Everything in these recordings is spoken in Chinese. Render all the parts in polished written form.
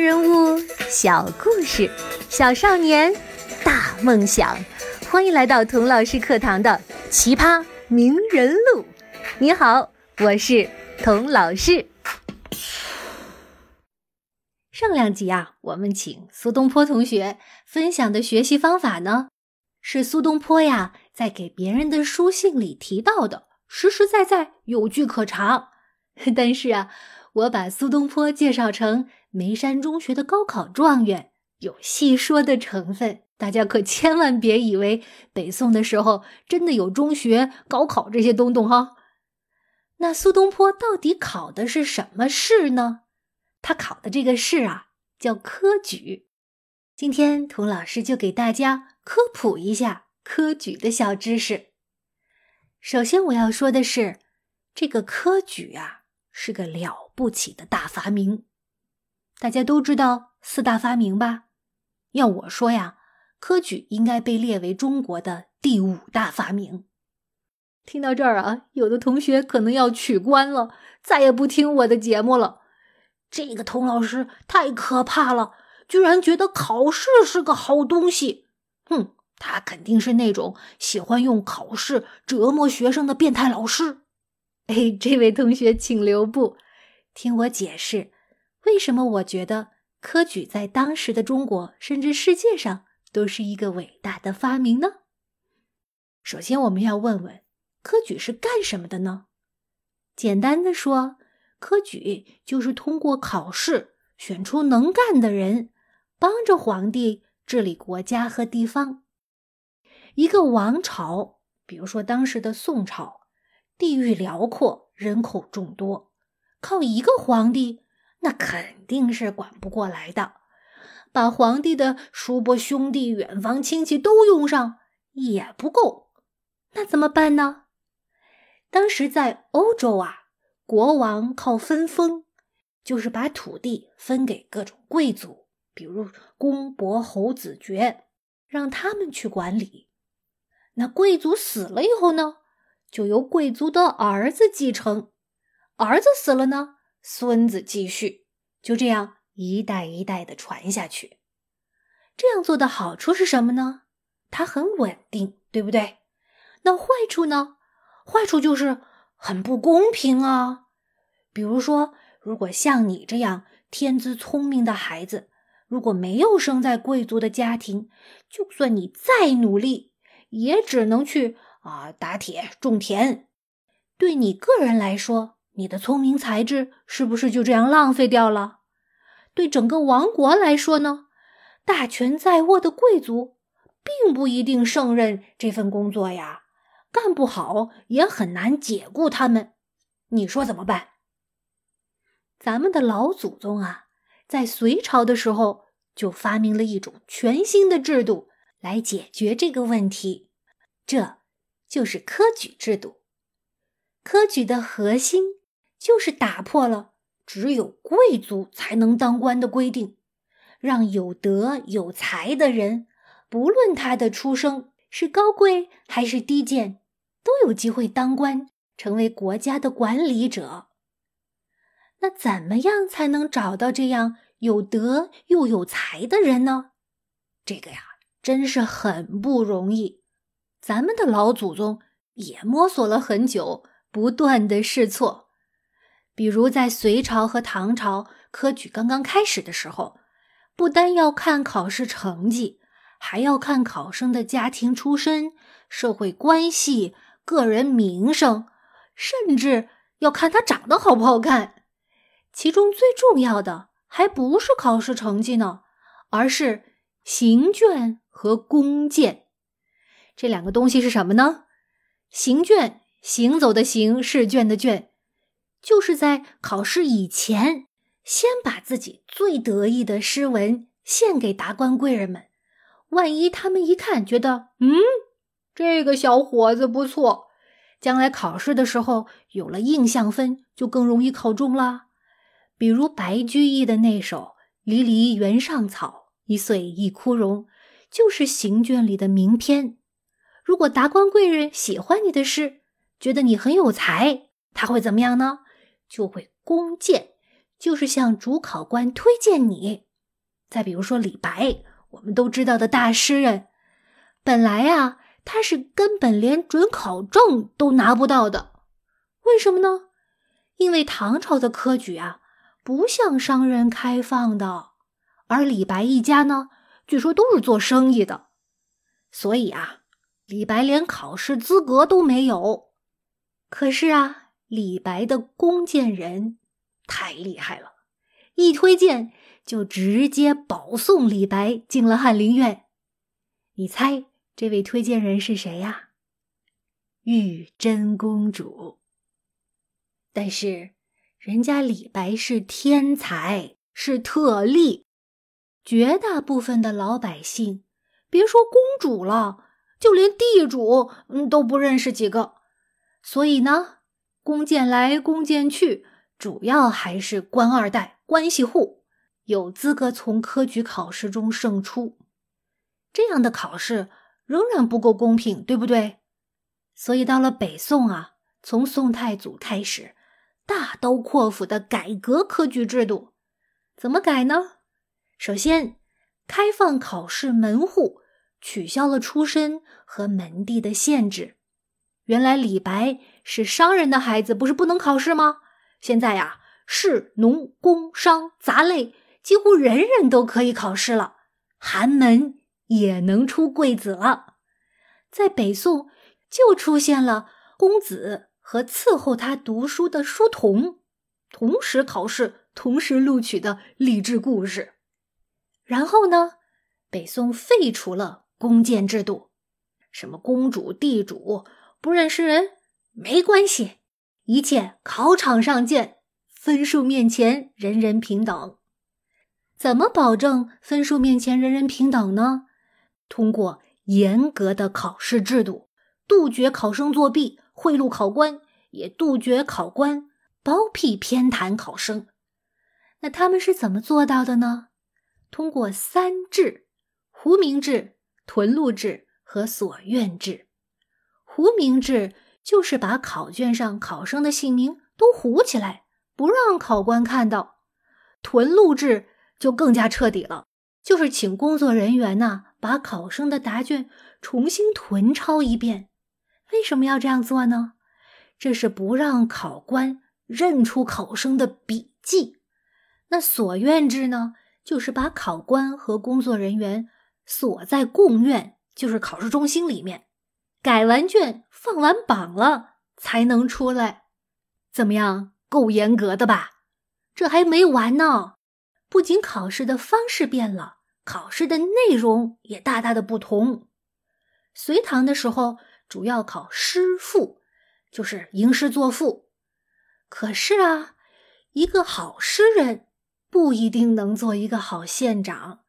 人物、小故事、小少年、大梦想。欢迎来到童老师课堂的奇葩名人录。你好，我是童老师。上两集啊，我们请苏东坡同学分享的学习方法呢，是苏东坡呀在给别人的书信里提到的，实实在在有据可查。但是啊，我把苏东坡介绍成眉山中学的高考状元，有戏说的成分，大家可千万别以为北宋的时候真的有中学、高考这些东东哈。那苏东坡到底考的是什么试呢？他考的这个试啊，叫科举。今天童老师就给大家科普一下科举的小知识。首先我要说的是，这个科举啊，是个了不起的大发明。大家都知道四大发明吧？要我说呀，科举应该被列为中国的第五大发明。听到这儿啊，有的同学可能要取关了，再也不听我的节目了。这个童老师太可怕了，居然觉得考试是个好东西。哼，他肯定是那种喜欢用考试折磨学生的变态老师。哎，这位同学请留步，听我解释为什么我觉得科举在当时的中国甚至世界上都是一个伟大的发明呢？首先我们要问问，科举是干什么的呢？简单的说，科举就是通过考试选出能干的人，帮着皇帝治理国家和地方。一个王朝，比如说当时的宋朝，地域辽阔，人口众多，靠一个皇帝那肯定是管不过来的。把皇帝的叔伯兄弟、远房亲戚都用上也不够，那怎么办呢？当时在欧洲啊，国王靠分封，就是把土地分给各种贵族，比如公伯、侯、子爵，让他们去管理。那贵族死了以后呢，就由贵族的儿子继承，儿子死了呢，孙子继续，就这样一代一代的传下去。这样做的好处是什么呢？它很稳定，对不对？那坏处呢？坏处就是很不公平啊！比如说，如果像你这样天资聪明的孩子，如果没有生在贵族的家庭，就算你再努力，也只能去打铁种田。对你个人来说，你的聪明才智是不是就这样浪费掉了？对整个王国来说呢，大权在握的贵族并不一定胜任这份工作呀。干不好也很难解雇他们，你说怎么办？咱们的老祖宗啊，在隋朝的时候就发明了一种全新的制度来解决这个问题，这就是科举制度。科举的核心就是打破了只有贵族才能当官的规定，让有德有才的人，不论他的出生是高贵还是低贱，都有机会当官，成为国家的管理者。那怎么样才能找到这样有德又有才的人呢？这个呀，真是很不容易。咱们的老祖宗也摸索了很久，不断的试错。比如在隋朝和唐朝科举刚刚开始的时候，不单要看考试成绩，还要看考生的家庭出身、社会关系、个人名声，甚至要看他长得好不好看。其中最重要的还不是考试成绩呢，而是刑卷和弓箭。这两个东西是什么呢？刑卷，行走的行，试卷的卷，就是在考试以前，先把自己最得意的诗文献给达官贵人们。万一他们一看觉得这个小伙子不错，将来考试的时候有了印象分，就更容易考中啦。比如白居易的那首离离原上草，一岁一枯荣，就是行卷里的名篇。如果达官贵人喜欢你的诗，觉得你很有才，他会怎么样呢？就会弓箭，就是向主考官推荐你，再比如说李白，我们都知道的大诗人，本来啊，他是根本连准考证都拿不到的。为什么呢？因为唐朝的科举啊，不向商人开放的，而李白一家呢，据说都是做生意的，所以啊，李白连考试资格都没有。可是啊，李白的弓箭人太厉害了，一推荐就直接保送李白进了翰林院。你猜这位推荐人是谁呀？玉真公主。但是人家李白是天才，是特例，绝大部分的老百姓，别说公主了，就连地主都不认识几个。所以呢，弓箭来弓箭去，主要还是官二代、关系户有资格从科举考试中胜出。这样的考试仍然不够公平，对不对？所以到了北宋啊，从宋太祖开始，大刀阔斧的改革科举制度。怎么改呢？首先，开放考试门户，取消了出身和门第的限制。原来李白是商人的孩子，不是不能考试吗？现在啊，士、农、工、商杂类几乎人人都可以考试了，寒门也能出贵子了。在北宋就出现了公子和伺候他读书的书童，同时考试、同时录取的励志故事。然后呢，北宋废除了弓箭制度，什么公主、地主不认识人没关系，一切考场上见，分数面前人人平等。怎么保证分数面前人人平等呢？通过严格的考试制度，杜绝考生作弊、贿赂考官，也杜绝考官包庇偏袒考生。那他们是怎么做到的呢？通过三制：胡明制、屯禄制和所愿制。胡明制就是把考卷上考生的姓名都糊起来，不让考官看到。屯禄制就更加彻底了，就是请工作人员把考生的答卷重新誊抄一遍。为什么要这样做呢？这是不让考官认出考生的笔迹。那所愿制呢，就是把考官和工作人员锁在贡院，就是考试中心里面，改完卷、放完榜了才能出来。怎么样，够严格的吧？这还没完呢，不仅考试的方式变了，考试的内容也大大的不同。隋唐的时候主要考诗赋，就是吟诗作赋。可是啊，一个好诗人不一定能做一个好县长。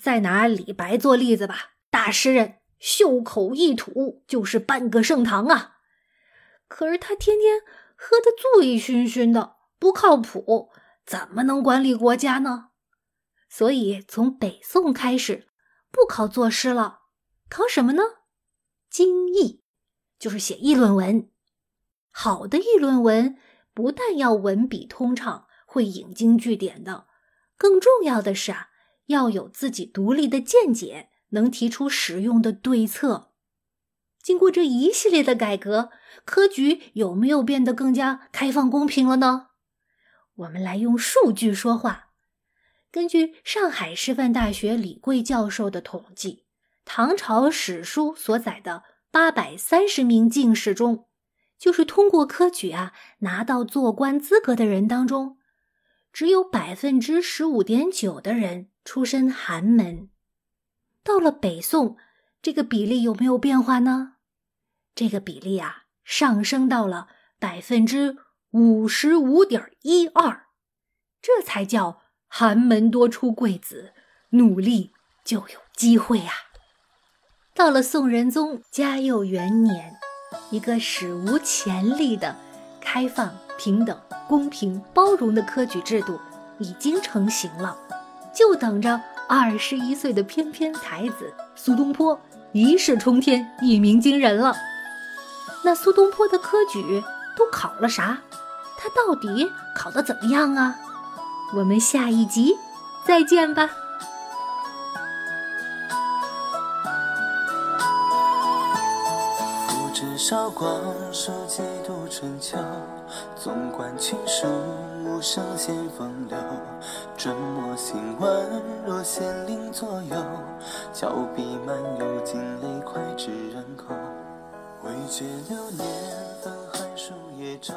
再拿李白做例子吧，大诗人袖口一吐就是半个盛唐啊。可是他天天喝得醉醺醺的，不靠谱，怎么能管理国家呢？所以从北宋开始，不考作诗了，考什么呢？经义，就是写议论文。好的议论文不但要文笔通畅，会引经据典的，更重要的是要有自己独立的见解，能提出实用的对策。经过这一系列的改革，科举有没有变得更加开放公平了呢？我们来用数据说话。根据上海师范大学李贵教授的统计，唐朝史书所载的830名进士中，就是通过科举拿到做官资格的人当中，只有 15.9% 的人出身寒门。到了北宋，这个比例有没有变化呢？这个比例上升到了 55.12%， 这才叫寒门多出贵子，努力就有机会啊。到了宋仁宗嘉佑元年，一个史无前例的开放、平等、公平、包容的科举制度已经成型了，就等着21岁的翩翩才子苏东坡一世冲天，一鸣惊人了。那苏东坡的科举都考了啥？他到底考得怎么样啊？我们下一集再见吧。至韶光是几度春秋，纵观青史无声现风流。转墨行文若仙灵左右，峭壁漫游惊雷脍炙人口。未解流年，分寒暑夜昼。